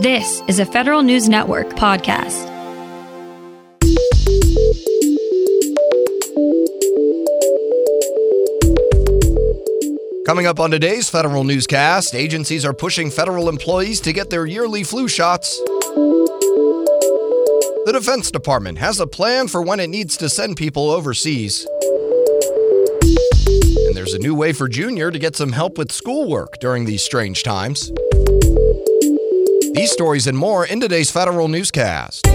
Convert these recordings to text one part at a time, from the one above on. This is a Federal News Network podcast. Coming up on today's Federal Newscast, agencies are pushing federal employees to get their yearly flu shots. The Defense Department has a plan for when it needs to send people overseas. And there's a new way for Junior to get some help with schoolwork during these strange times. These stories and more in today's Federal Newscast.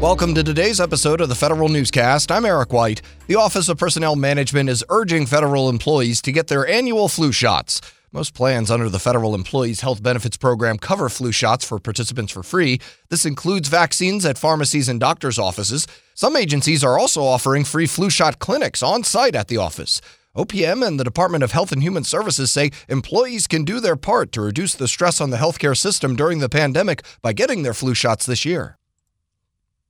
Welcome to today's episode of the Federal Newscast. I'm Eric White. The Office of Personnel Management is urging federal employees to get their annual flu shots. Most plans under the Federal Employees Health Benefits Program cover flu shots for participants for free. This includes vaccines at pharmacies and doctors' offices. Some agencies are also offering free flu shot clinics on site at the office. OPM and the Department of Health and Human Services say employees can do their part to reduce the stress on the healthcare system during the pandemic by getting their flu shots this year.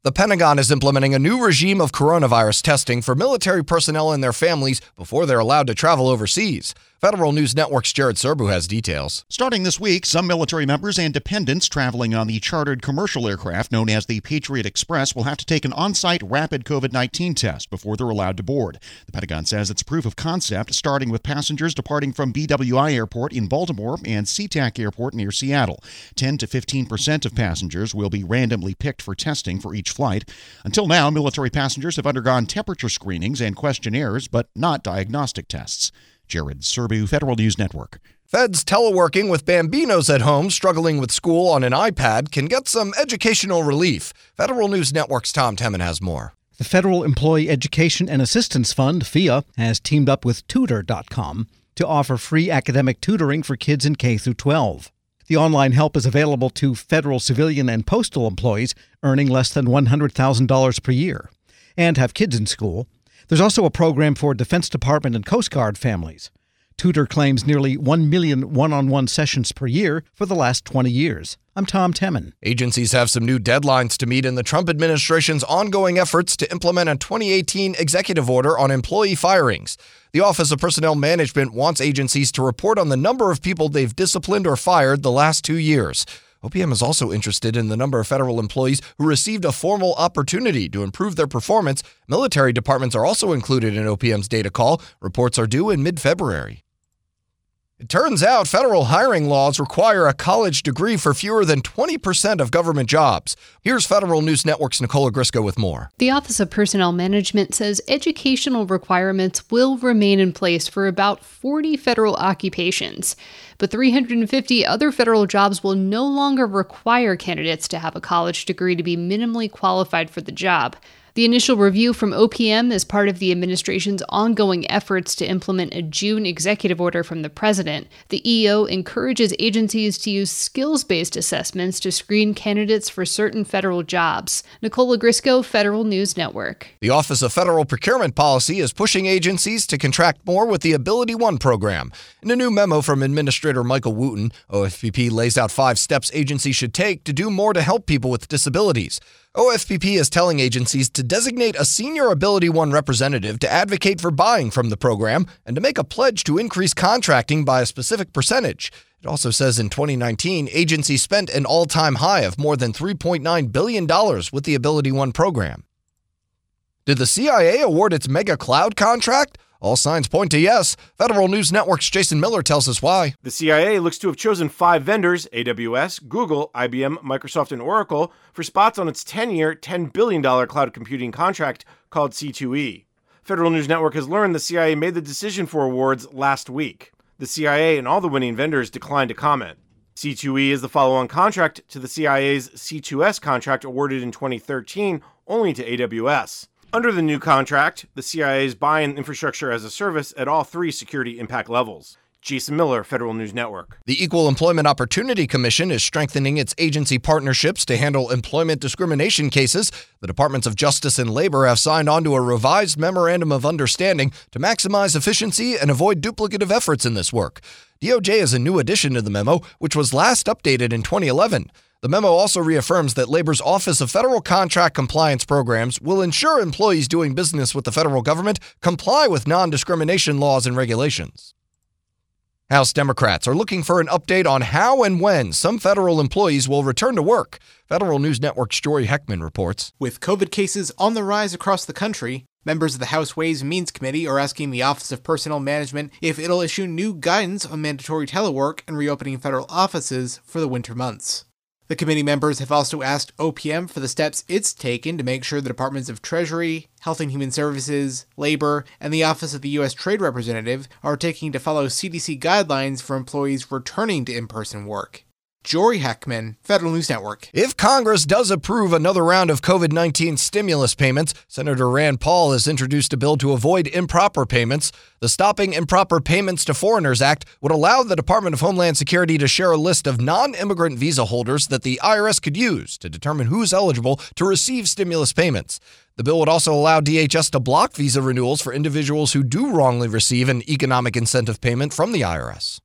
The Pentagon is implementing a new regime of coronavirus testing for military personnel and their families before they're allowed to travel overseas. Federal News Network's Jared Serbu has details. Starting this week, some military members and dependents traveling on the chartered commercial aircraft known as the Patriot Express will have to take an on-site rapid COVID-19 test before they're allowed to board. The Pentagon says it's proof of concept, starting with passengers departing from BWI Airport in Baltimore and SeaTac Airport near Seattle. 10% to 15% of passengers will be randomly picked for testing for each flight. Until now, military passengers have undergone temperature screenings and questionnaires, but not diagnostic tests. Jared Serbu, Federal News Network. Feds teleworking with Bambinos at home struggling with school on an iPad can get some educational relief. Federal News Network's Tom Temen has more. The Federal Employee Education and Assistance Fund, FEA, has teamed up with Tutor.com to offer free academic tutoring for kids in K through 12. The online help is available to federal civilian and postal employees earning less than $100,000 per year and have kids in school. There's also a program for Defense Department and Coast Guard families. Tutor claims nearly 1 million one-on-one sessions per year for the last 20 years. I'm Tom Temen. Agencies have some new deadlines to meet in the Trump administration's ongoing efforts to implement a 2018 executive order on employee firings. The Office of Personnel Management wants agencies to report on the number of people they've disciplined or fired the last 2 years. OPM is also interested in the number of federal employees who received a formal opportunity to improve their performance. Military departments are also included in OPM's data call. Reports are due in mid-February. It turns out federal hiring laws require a college degree for fewer than 20% of government jobs. Here's Federal News Network's Nicola Grisco with more. The Office of Personnel Management says educational requirements will remain in place for about 40 federal occupations, but 350 other federal jobs will no longer require candidates to have a college degree to be minimally qualified for the job. The initial review from OPM is part of the administration's ongoing efforts to implement a June executive order from the president. The EO encourages agencies to use skills-based assessments to screen candidates for certain federal jobs. Nicola Grisco, Federal News Network. The Office of Federal Procurement Policy is pushing agencies to contract more with the AbilityOne program. In a new memo from Administrator Michael Wooten, OFPP lays out 5 steps agencies should take to do more to help people with disabilities. OFPP is telling agencies to designate a senior AbilityOne representative to advocate for buying from the program and to make a pledge to increase contracting by a specific percentage. It also says in 2019, agencies spent an all-time high of more than $3.9 billion with the AbilityOne program. Did the CIA award its mega cloud contract? All signs point to yes. Federal News Network's Jason Miller tells us why. The CIA looks to have chosen 5 vendors, AWS, Google, IBM, Microsoft, and Oracle, for spots on its 10-year, $10 billion cloud computing contract called C2E. Federal News Network has learned the CIA made the decision for awards last week. The CIA and all the winning vendors declined to comment. C2E is the follow-on contract to the CIA's C2S contract awarded in 2013 only to AWS. Under the new contract, the CIA is buying infrastructure as a service at all 3 security impact levels. Jason Miller, Federal News Network. The Equal Employment Opportunity Commission is strengthening its agency partnerships to handle employment discrimination cases. The Departments of Justice and Labor have signed on to a revised Memorandum of Understanding to maximize efficiency and avoid duplicative efforts in this work. DOJ is a new addition to the memo, which was last updated in 2011. The memo also reaffirms that Labor's Office of Federal Contract Compliance Programs will ensure employees doing business with the federal government comply with non-discrimination laws and regulations. House Democrats are looking for an update on how and when some federal employees will return to work. Federal News Network's Jory Heckman reports. With COVID cases on the rise across the country, members of the House Ways and Means Committee are asking the Office of Personnel Management if it'll issue new guidance on mandatory telework and reopening federal offices for the winter months. The committee members have also asked OPM for the steps it's taken to make sure the Departments of Treasury, Health and Human Services, Labor, and the Office of the U.S. Trade Representative are taking to follow CDC guidelines for employees returning to in-person work. Jory Heckman, Federal News Network. If Congress does approve another round of COVID-19 stimulus payments, Senator Rand Paul has introduced a bill to avoid improper payments. The Stopping Improper Payments to Foreigners Act would allow the Department of Homeland Security to share a list of non-immigrant visa holders that the IRS could use to determine who's eligible to receive stimulus payments. The bill would also allow DHS to block visa renewals for individuals who do wrongly receive an economic incentive payment from the IRS.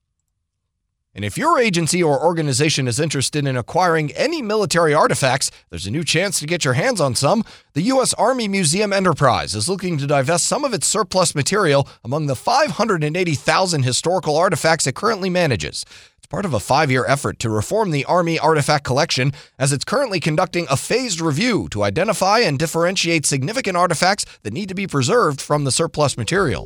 And if your agency or organization is interested in acquiring any military artifacts, there's a new chance to get your hands on some. The U.S. Army Museum Enterprise is looking to divest some of its surplus material among the 580,000 historical artifacts it currently manages. It's part of a 5-year effort to reform the Army artifact collection, as it's currently conducting a phased review to identify and differentiate significant artifacts that need to be preserved from the surplus material.